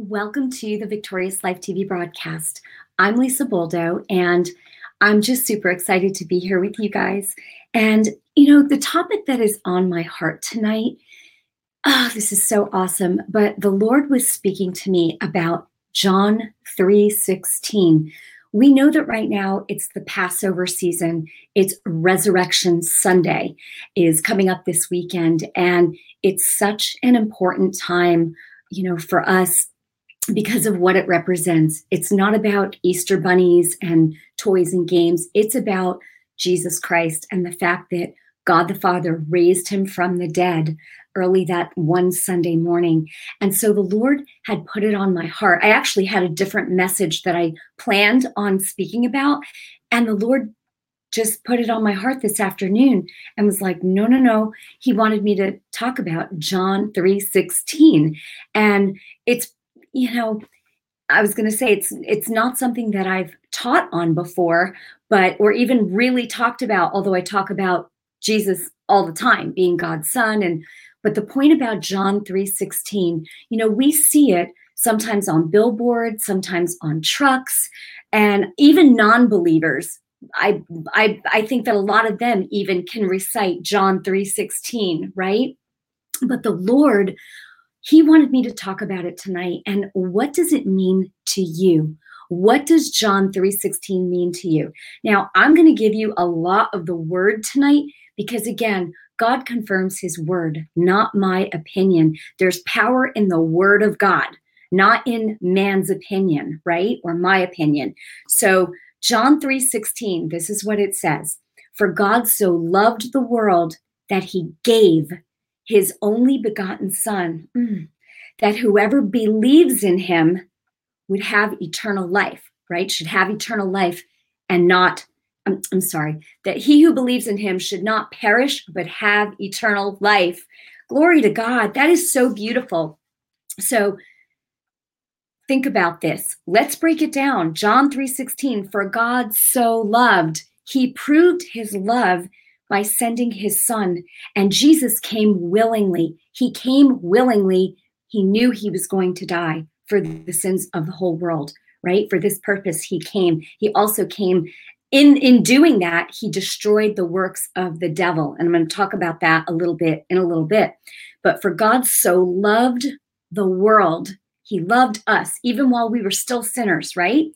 Welcome to the Victorious Life TV broadcast. I'm Lisa Boldo, and I'm just super excited to be here with you guys. And, the topic that is on my heart tonight, oh, this is so awesome, but the Lord was speaking to me about John 3:16. We know that right now it's the Passover season. It's Resurrection Sunday is coming up this weekend, and it's such an important time, for us because of what it represents. It's not about Easter bunnies and toys and games. It's about Jesus Christ and the fact that God the Father raised him from the dead early that one Sunday morning. And so the Lord had put it on my heart. I actually had a different message that I planned on speaking about, and the Lord just put it on my heart this afternoon and was like, no. He wanted me to talk about John 3:16. And it's, I was going to say it's not something that I've taught on before, or even really talked about, although I talk about Jesus all the time being God's son. But the point about John 3:16, we see it sometimes on billboards, sometimes on trucks, and even non-believers. I think that a lot of them even can recite John 3:16, right? But the Lord, he wanted me to talk about it tonight. And what does it mean to you? What does John 3:16 mean to you? Now, I'm going to give you a lot of the word tonight because, again, God confirms his word, not my opinion. There's power in the word of God, not in man's opinion, right? Or my opinion. So John 3:16, this is what it says. For God so loved the world that he gave his only begotten son, that whoever believes in him would have eternal life, right? Should have eternal life and not, that he who believes in him should not perish, but have eternal life. Glory to God. That is so beautiful. So think about this. Let's break it down. John 3:16, for God so loved. He proved his love by sending his son. And Jesus came willingly. He came willingly. He knew he was going to die for the sins of the whole world, right? For this purpose, he came. He also came in doing that. He destroyed the works of the devil. And I'm going to talk about that a little bit. But for God so loved the world. He loved us even while we were still sinners, right?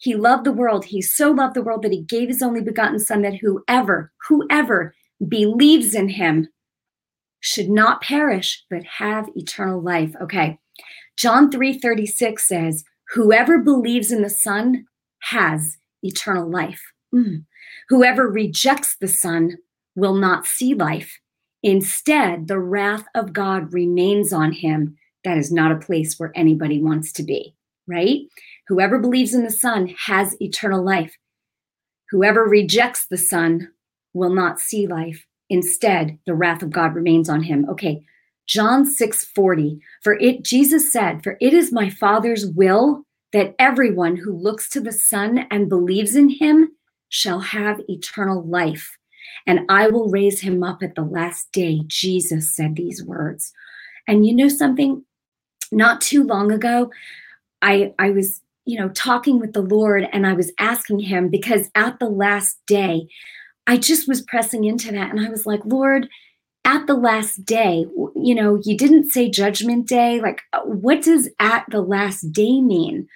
He loved the world. He so loved the world that he gave his only begotten son, that whoever believes in him should not perish, but have eternal life. Okay. John 3:36 says, whoever believes in the son has eternal life. Whoever rejects the son will not see life. Instead, the wrath of God remains on him. That is not a place where anybody wants to be, right? Whoever believes in the Son has eternal life. Whoever rejects the Son will not see life. Instead, the wrath of God remains on him. Okay, John 6:40, Jesus said, for it is my Father's will that everyone who looks to the Son and believes in him shall have eternal life. And I will raise him up at the last day. Jesus said these words. And you know something? Not too long ago, I was, talking with the Lord, and I was asking him, because at the last day, I just was pressing into that. And I was like, Lord, at the last day, you didn't say judgment day. Like, what does at the last day mean?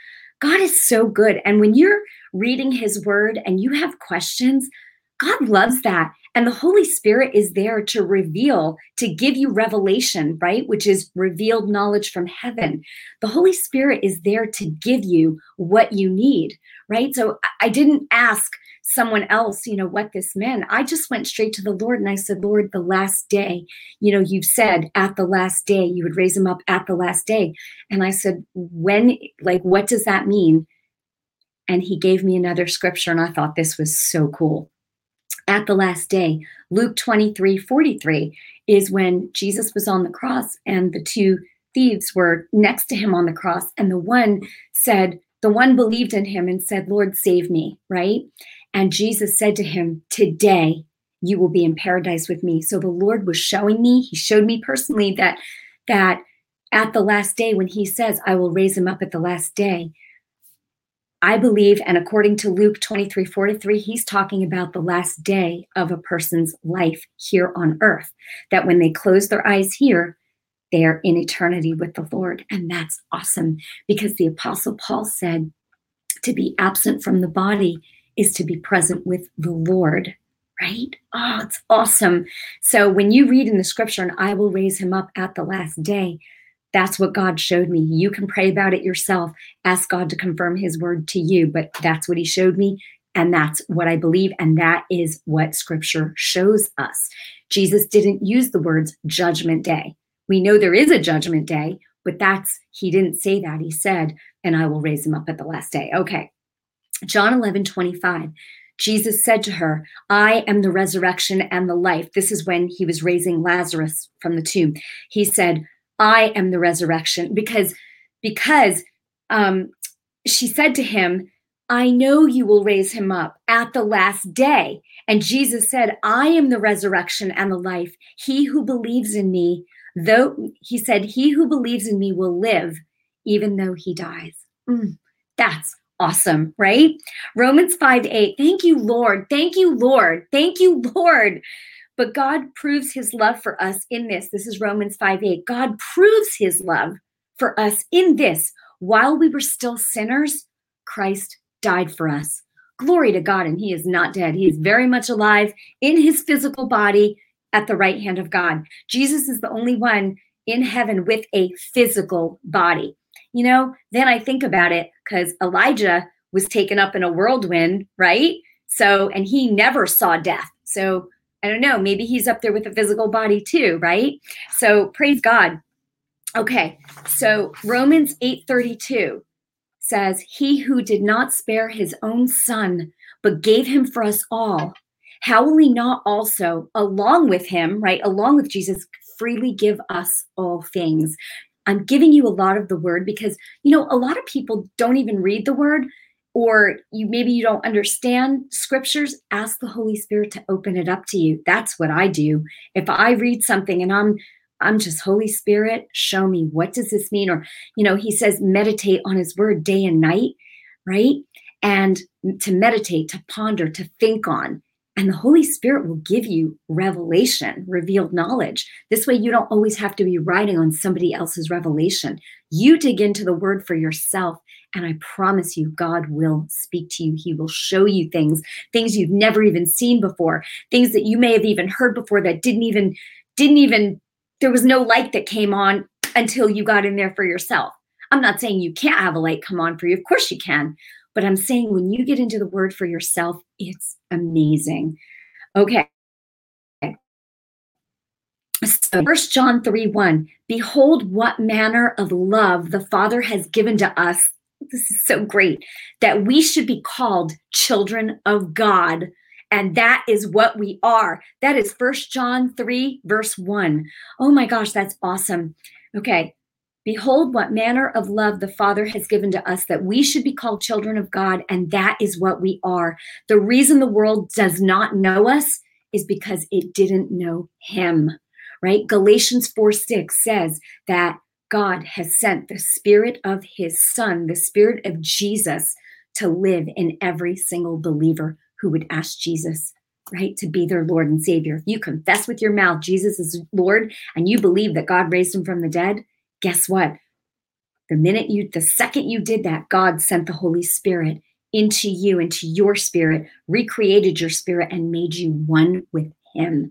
God is so good. And when you're reading his word and you have questions, God loves that. And the Holy Spirit is there to reveal, to give you revelation, right? Which is revealed knowledge from heaven. The Holy Spirit is there to give you what you need, right? So I didn't ask someone else, what this meant. I just went straight to the Lord and I said, Lord, the last day, you've said at the last day, you would raise him up at the last day. And I said, what does that mean? And he gave me another scripture, and I thought this was so cool. At the last day, Luke 23:43 is when Jesus was on the cross and the two thieves were next to him on the cross. And the one believed in him and said, Lord, save me, right? And Jesus said to him, today you will be in paradise with me. So the Lord was showing me, he showed me personally that at the last day when he says, I will raise him up at the last day. I believe, and according to Luke 23:43, he's talking about the last day of a person's life here on earth, that when they close their eyes here, they are in eternity with the Lord. And that's awesome, because the Apostle Paul said, to be absent from the body is to be present with the Lord, right? Oh, it's awesome. So when you read in the scripture, and I will raise him up at the last day, that's what God showed me. You can pray about it yourself. Ask God to confirm his word to you. But that's what he showed me. And that's what I believe. And that is what scripture shows us. Jesus didn't use the words judgment day. We know there is a judgment day, but he didn't say that. He said, and I will raise him up at the last day. Okay. John 11:25. Jesus said to her, I am the resurrection and the life. This is when he was raising Lazarus from the tomb. He said, I am the resurrection, because she said to him, I know you will raise him up at the last day. And Jesus said, I am the resurrection and the life. He who believes in me, he who believes in me will live, even though he dies. That's awesome, right? Romans 5:8. Thank you, Lord. Thank you, Lord. Thank you, Lord. But God proves his love for us in this. This is Romans 5:8. God proves his love for us in this. While we were still sinners, Christ died for us. Glory to God. And he is not dead. He is very much alive in his physical body at the right hand of God. Jesus is the only one in heaven with a physical body. You know, then I think about it, because Elijah was taken up in a whirlwind, right? So, and he never saw death. So I don't know, maybe he's up there with a physical body too, right? So praise God. Okay, so Romans 8:32 says, he who did not spare his own son, but gave him for us all, how will he not also, along with him, right, along with Jesus, freely give us all things? I'm giving you a lot of the word because, you know, a lot of people don't even read the word, or maybe you don't understand scriptures. Ask the Holy Spirit to open it up to you. That's what I do. If I read something and I'm just, Holy Spirit, show me, what does this mean? Or, you know, he says, meditate on his word day and night, right? And to meditate, to ponder, to think on. And the Holy Spirit will give you revelation, revealed knowledge. This way, you don't always have to be riding on somebody else's revelation. You dig into the word for yourself, and I promise you, God will speak to you. He will show you things you've never even seen before, things that you may have even heard before that didn't even, there was no light that came on until you got in there for yourself. I'm not saying you can't have a light come on for you. Of course you can. But I'm saying when you get into the word for yourself, it's amazing. Okay. So 1 John 3:1, behold what manner of love the Father has given to us. This is so great, that we should be called children of God. And that is what we are. That is 1 John 3:1. Oh my gosh, that's awesome. Okay. Behold, what manner of love the Father has given to us, that we should be called children of God, and that is what we are. The reason the world does not know us is because it didn't know him, right? Galatians 4:6 says that God has sent the Spirit of his Son, the Spirit of Jesus, to live in every single believer who would ask Jesus, right, to be their Lord and Savior. If you confess with your mouth Jesus is Lord, and you believe that God raised him from the dead, guess what? The second you did that, God sent the Holy Spirit into you, into your spirit, recreated your spirit, and made you one with him,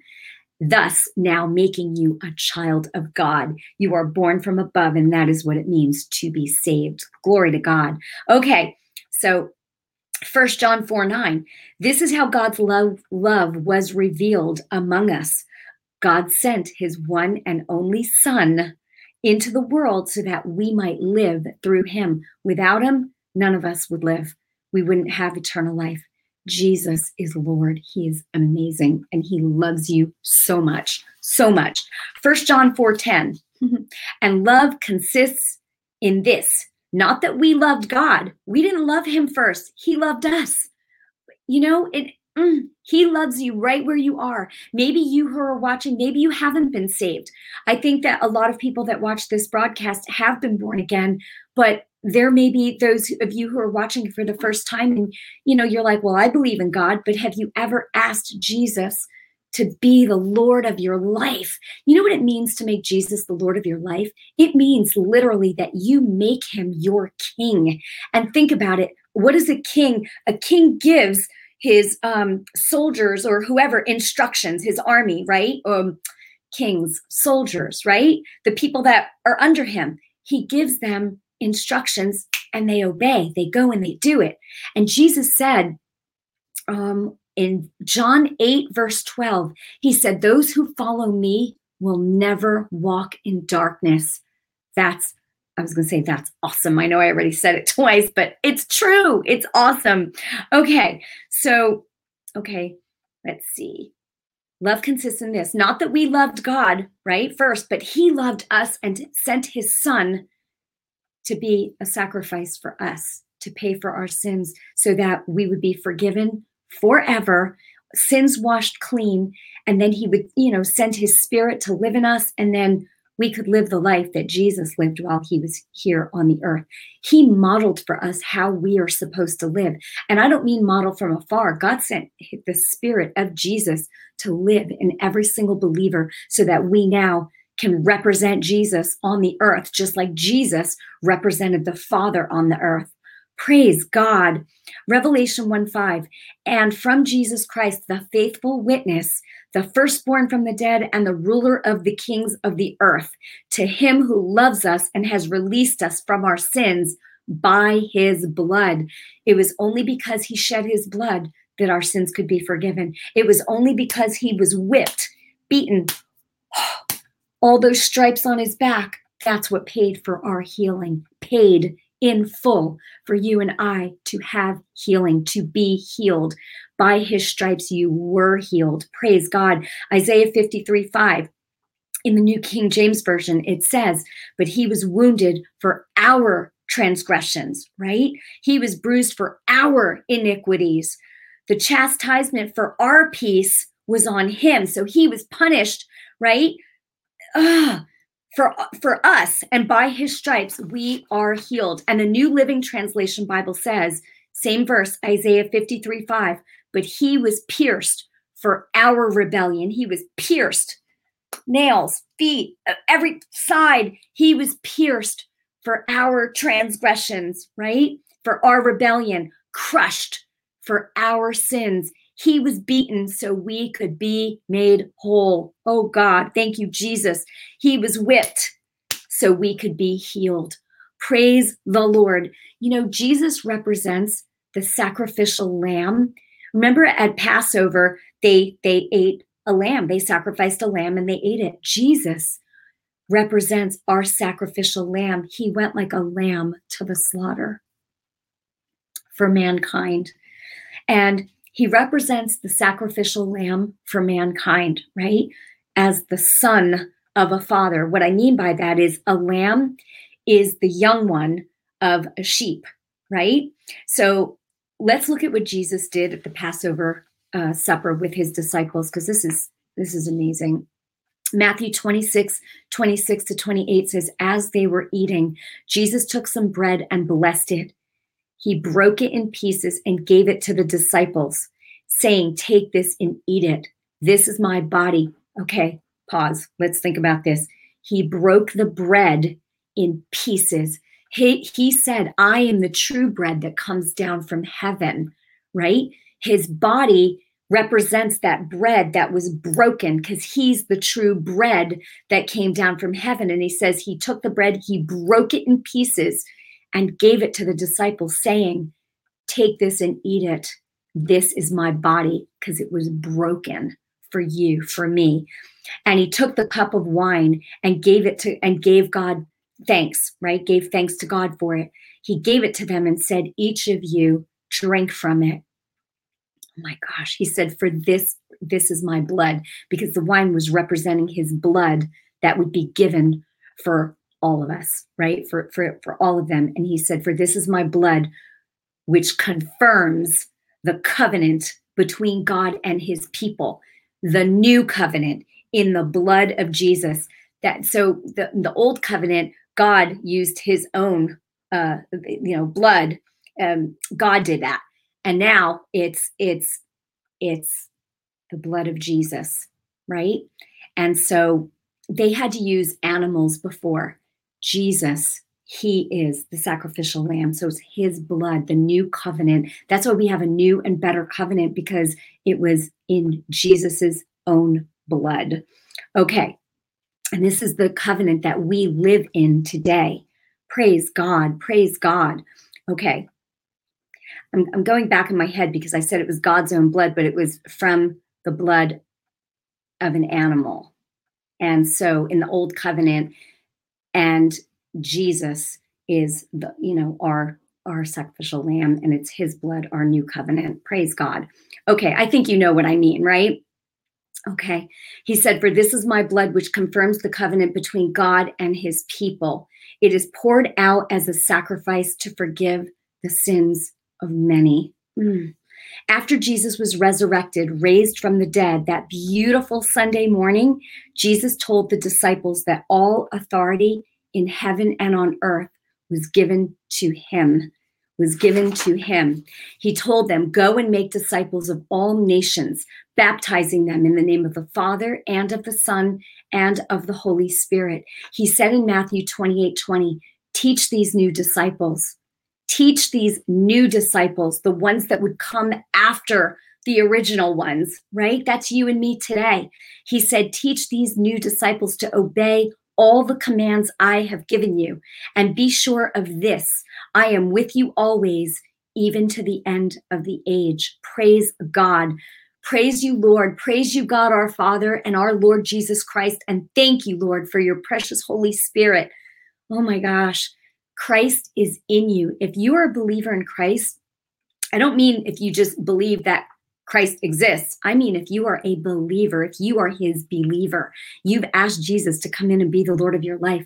thus now making you a child of God. You are born from above, and that is what it means to be saved. Glory to God. Okay, so 1 John 4:9. This is how God's love was revealed among us. God sent his one and only Son into the world so that we might live through him. Without him, none of us would live. We wouldn't have eternal life. Jesus is Lord. He is amazing, and he loves you so much, so much. 1 John 4:10, and love consists in this, not that we loved God. We didn't love him first. He loved us. You know, He loves you right where you are. Maybe you who are watching, maybe you haven't been saved. I think that a lot of people that watch this broadcast have been born again, but there may be those of you who are watching for the first time and, you know, you're like, well, I believe in God, but have you ever asked Jesus to be the Lord of your life? You know what it means to make Jesus the Lord of your life? It means literally that you make him your king. And think about it. What is a king? A king gives his soldiers or whoever instructions, his army, right? Kings, soldiers, right? The people that are under him, he gives them instructions and they obey. They go and they do it. And Jesus said, in John 8, verse 12, he said, those who follow me will never walk in darkness. That's awesome. I know I already said it twice, but it's true. It's awesome. Okay, let's see. Love consists in this. Not that we loved God, right, first, but he loved us and sent his son to be a sacrifice for us, to pay for our sins so that we would be forgiven forever, sins washed clean, and then he would, send his spirit to live in us, and then we could live the life that Jesus lived while he was here on the earth. He modeled for us how we are supposed to live. And I don't mean model from afar. God sent the spirit of Jesus to live in every single believer so that we now can represent Jesus on the earth, just like Jesus represented the Father on the earth. Praise God. Revelation 1:5, and from Jesus Christ, the faithful witness, the firstborn from the dead and the ruler of the kings of the earth, to him who loves us and has released us from our sins by his blood. It was only because he shed his blood that our sins could be forgiven. It was only because he was whipped, beaten, all those stripes on his back. That's what paid for our healing, paid in full for you and I to have healing, to be healed. By his stripes, you were healed. Praise God. Isaiah 53:5. In the New King James Version, it says, but he was wounded for our transgressions, right? He was bruised for our iniquities. The chastisement for our peace was on him. So he was punished, right? For us, and by his stripes, we are healed. And the New Living Translation Bible says, same verse, Isaiah 53:5, but he was pierced for our rebellion. He was pierced, nails, feet, every side. He was pierced for our transgressions, right? For our rebellion, crushed for our sins. He was beaten so we could be made whole. Oh God, thank you, Jesus. He was whipped so we could be healed. Praise the Lord. Jesus represents the sacrificial lamb. Remember at Passover, they ate a lamb. They sacrificed a lamb and they ate it. Jesus represents our sacrificial lamb. He went like a lamb to the slaughter for mankind. And he represents the sacrificial lamb for mankind, right? As the son of a father. What I mean by that is a lamb is the young one of a sheep, right? So let's look at what Jesus did at the Passover supper with his disciples, because this is amazing. Matthew 26:26 to 28 says, as they were eating, Jesus took some bread and blessed it. He broke it in pieces and gave it to the disciples, saying, take this and eat it. This is my body. Okay, pause. Let's think about this. He broke the bread in pieces. He said, I am the true bread that comes down from heaven, right? His body represents that bread that was broken because he's the true bread that came down from heaven. And he says he took the bread, he broke it in pieces, and gave it to the disciples saying, take this and eat it. This is my body because it was broken for you, for me. And he took the cup of wine and gave God thanks, right? Gave thanks to God for it. He gave it to them and said, each of you drink from it. Oh my gosh. He said, for this is my blood, because the wine was representing his blood that would be given for all of us, right? For all of them. And he said, for this is my blood, which confirms the covenant between God and his people, the new covenant in the blood of Jesus. That so the old covenant, God used his own blood. God did that. And now it's the blood of Jesus, right? And so they had to use animals before. Jesus, he is the sacrificial lamb. So it's his blood, the new covenant. That's why we have a new and better covenant, because it was in Jesus's own blood. Okay. And this is the covenant that we live in today. Praise God. Praise God. Okay. I'm going back in my head because I said it was God's own blood, but it was from the blood of an animal. And so in the old covenant, and Jesus is the, our sacrificial lamb, and it's his blood, our new covenant. Praise God. Okay. I think you know what I mean, right? Okay. He said, "For this is my blood, which confirms the covenant between God and his people. It is poured out as a sacrifice to forgive the sins of many." After Jesus was resurrected, raised from the dead, that beautiful Sunday morning, Jesus told the disciples that all authority in heaven and on earth was given to him, He told them, "Go and make disciples of all nations, baptizing them in the name of the Father and of the Son and of the Holy Spirit." He said in Matthew 28:20, teach these new disciples, the ones that would come after the original ones, right? That's you and me today. He said, "Teach these new disciples to obey all the commands I have given you, and be sure of this, I am with you always, even to the end of the age." Praise God. Praise you, Lord. Praise you, God, our Father, and our Lord Jesus Christ. And thank you, Lord, for your precious Holy Spirit. Oh my gosh. Christ is in you. If you are a believer in Christ, I don't mean if you just believe that Christ exists. I mean, if you are a believer, if you are his believer, you've asked Jesus to come in and be the Lord of your life.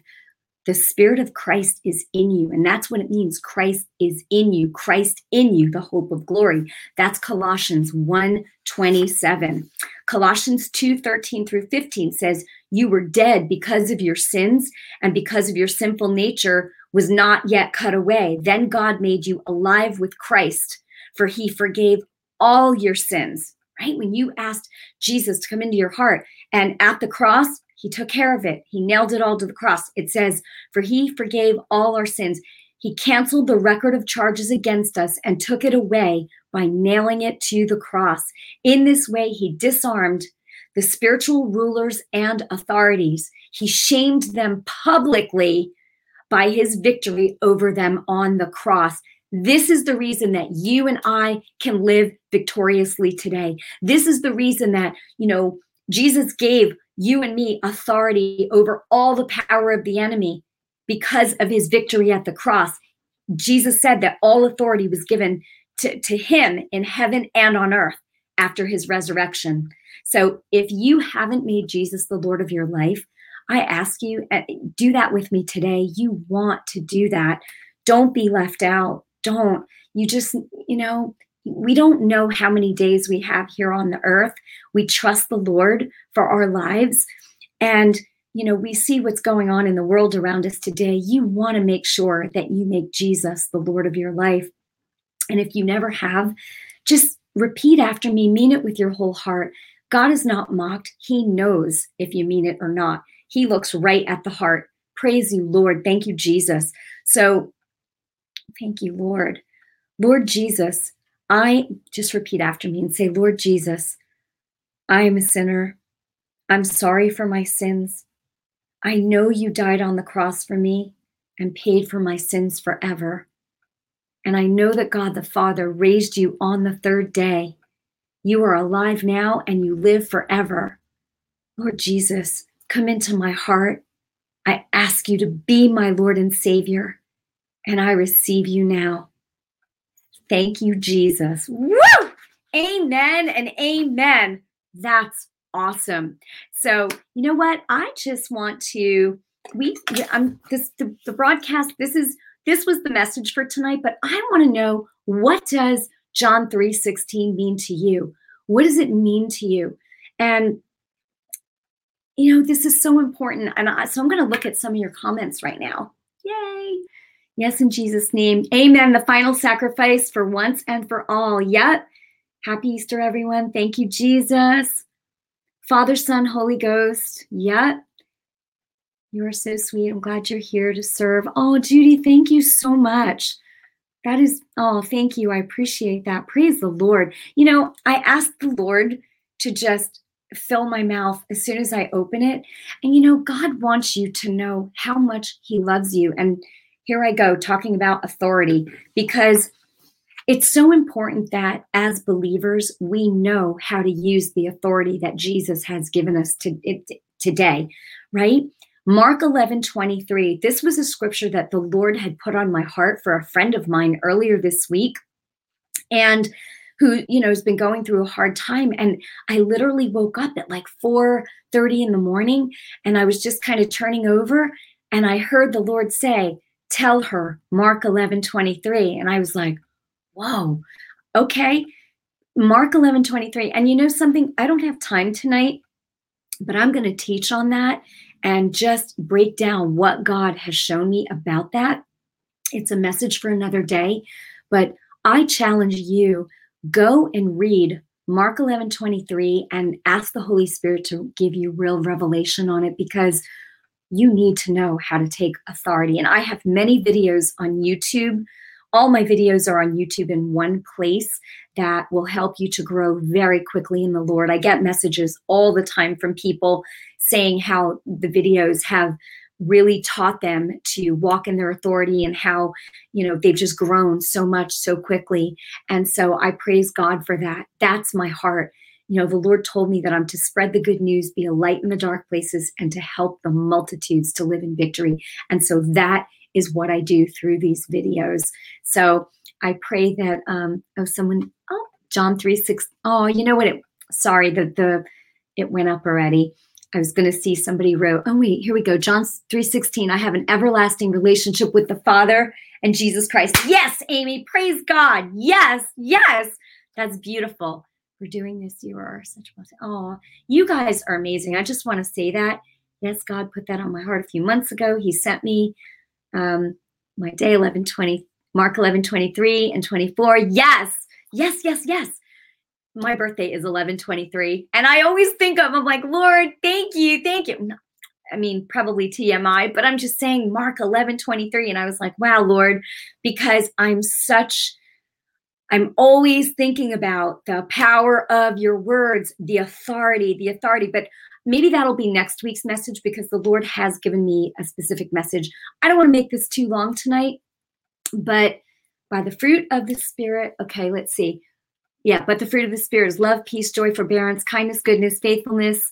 The Spirit of Christ is in you. And that's what it means. Christ is in you. Christ in you, the hope of glory. That's Colossians 1:27. Colossians 2:13 through 15 says, "You were dead because of your sins, and because of your sinful nature was not yet cut away. Then God made you alive with Christ, for he forgave all your sins," right? When you asked Jesus to come into your heart, and at the cross, he took care of it. He nailed it all to the cross. It says, "For he forgave all our sins. He canceled the record of charges against us and took it away by nailing it to the cross. In this way, he disarmed the spiritual rulers and authorities. He shamed them publicly by his victory over them on the cross." This is the reason that you and I can live victoriously today. This is the reason that, Jesus gave you and me authority over all the power of the enemy because of his victory at the cross. Jesus said that all authority was given to him in heaven and on earth after his resurrection. So if you haven't made Jesus the Lord of your life, I ask you, do that with me today. You want to do that. Don't be left out. Don't. You just, we don't know how many days we have here on the earth. We trust the Lord for our lives. And, we see what's going on in the world around us today. You want to make sure that you make Jesus the Lord of your life. And if you never have, just repeat after me, mean it with your whole heart. God is not mocked. He knows if you mean it or not. He looks right at the heart. Praise you, Lord. Thank you, Jesus. So thank you, Lord. Lord Jesus, I just repeat after me and say, "Lord Jesus, I am a sinner. I'm sorry for my sins. I know you died on the cross for me and paid for my sins forever. And I know that God the Father raised you on the third day. You are alive now and you live forever. Lord Jesus, come into my heart. I ask you to be my Lord and Savior, and I receive you now." Thank you, Jesus. Woo! Amen and amen. That's awesome. So, you know what? I just want to, the broadcast, this was the message for tonight, but I want to know, what does John 3:16 mean to you? What does it mean to you? And, you know, this is so important. And so I'm going to look at some of your comments right now. Yay. Yes, in Jesus' name. Amen. The final sacrifice for once and for all. Yep. Happy Easter, everyone. Thank you, Jesus. Father, Son, Holy Ghost. Yep. You are so sweet. I'm glad you're here to serve. Oh, Judy, thank you so much. That is, oh, thank you. I appreciate that. Praise the Lord. You know, I asked the Lord to just fill my mouth as soon as I open it. And, you know, God wants you to know how much he loves you. And here I go talking about authority, because it's so important that as believers, we know how to use the authority that Jesus has given us today, right? Mark 11:23. This was a scripture that the Lord had put on my heart for a friend of mine earlier this week, and who, you know, has been going through a hard time. And I literally woke up at like 4:30 in the morning, and I was just kind of turning over, and I heard the Lord say, "Tell her Mark 11:23." And I was like, "Whoa, okay, Mark 11:23." And you know something? I don't have time tonight, but I'm going to teach on that and just break down what God has shown me about that. It's a message for another day, but I challenge you, go and read Mark 11:23 and ask the Holy Spirit to give you real revelation on it, because you need to know how to take authority. And I have many videos on YouTube. All my videos are on YouTube in one place that will help you to grow very quickly in the Lord. I get messages all the time from people saying how the videos have really taught them to walk in their authority and how, you know, they've just grown so much so quickly. And so I praise God for that. That's my heart. You know, the Lord told me that I'm to spread the good news, be a light in the dark places, and to help the multitudes to live in victory. And so that is what I do through these videos. So I pray that, John 3:16. Oh, you know what? It went up already. I was going to see somebody wrote, oh wait, here we go. John 3:16. I have an everlasting relationship with the Father and Jesus Christ. Yes, Amy, praise God. Yes, yes. That's beautiful. We're doing this. You are such a blessing. Oh, you guys are amazing. I just want to say that. Yes, God put that on my heart a few months ago. He sent me my day, Mark 11:23 and 24. Yes, yes, yes, yes. My birthday is 11:23. And I always think of, I'm like, Lord, thank you, thank you. No, I mean, probably TMI, but I'm just saying Mark 11:23. And I was like, wow, Lord, because I'm always thinking about the power of your words, the authority. But maybe that'll be next week's message, because the Lord has given me a specific message. I don't want to make this too long tonight, but by the fruit of the Spirit, okay, let's see. Yeah, but the fruit of the Spirit is love, peace, joy, forbearance, kindness, goodness, faithfulness,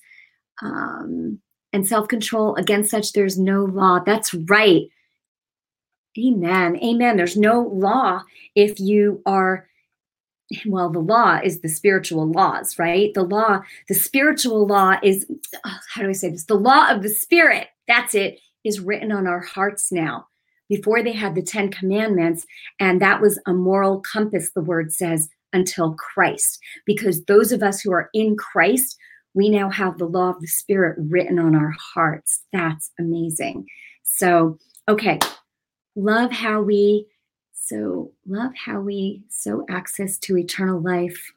and self-control. Against such, there's no law. That's right. Amen. Amen. There's no law if you are, well, the law is the spiritual laws, right? The spiritual law is, the law of the Spirit, that's it, is written on our hearts now. Before they had the 10 commandments, and that was a moral compass, the word says, until Christ. Because those of us who are in Christ, we now have the law of the Spirit written on our hearts. That's amazing. So, okay. Love how we access to eternal life.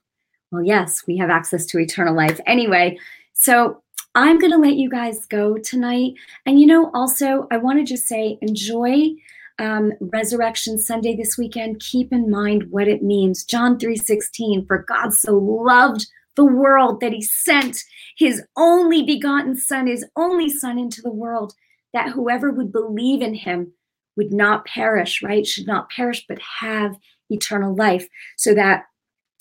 Well, yes, we have access to eternal life. Anyway, so I'm going to let you guys go tonight. And, you know, also, I want to just say, enjoy Resurrection Sunday this weekend. Keep in mind what it means. John 3:16, for God so loved the world that he sent his only begotten son, his only son into the world, that whoever would believe in him would not perish, right? Should not perish, but have eternal life, so that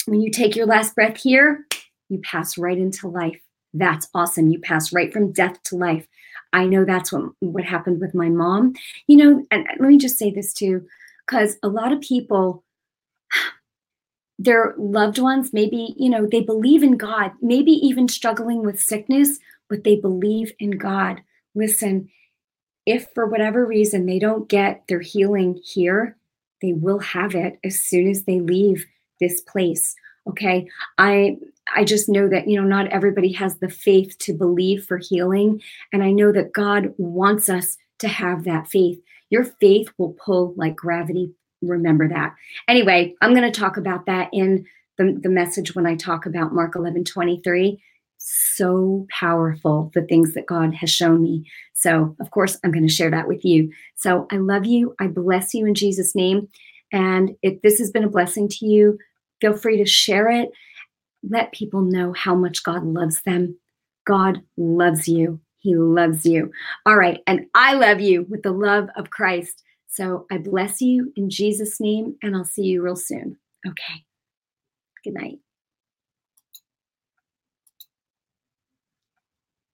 when you take your last breath here, you pass right into life. That's awesome. You pass right from death to life. I know that's what happened with my mom. You know, and let me just say this too, because a lot of people, their loved ones, maybe, you know, they believe in God, maybe even struggling with sickness, but they believe in God. Listen, if for whatever reason they don't get their healing here, they will have it as soon as they leave this place. Okay. I I just know that, not everybody has the faith to believe for healing. And I know that God wants us to have that faith. Your faith will pull like gravity. Remember that. Anyway, I'm going to talk about that in the message when I talk about Mark 11:23. So powerful, the things that God has shown me. So, of course, I'm going to share that with you. So I love you. I bless you in Jesus' name. And if this has been a blessing to you, feel free to share it. Let people know how much God loves them. God loves you. He loves you. All right. And I love you with the love of Christ. So I bless you in Jesus' name, and I'll see you real soon. Okay. Good night.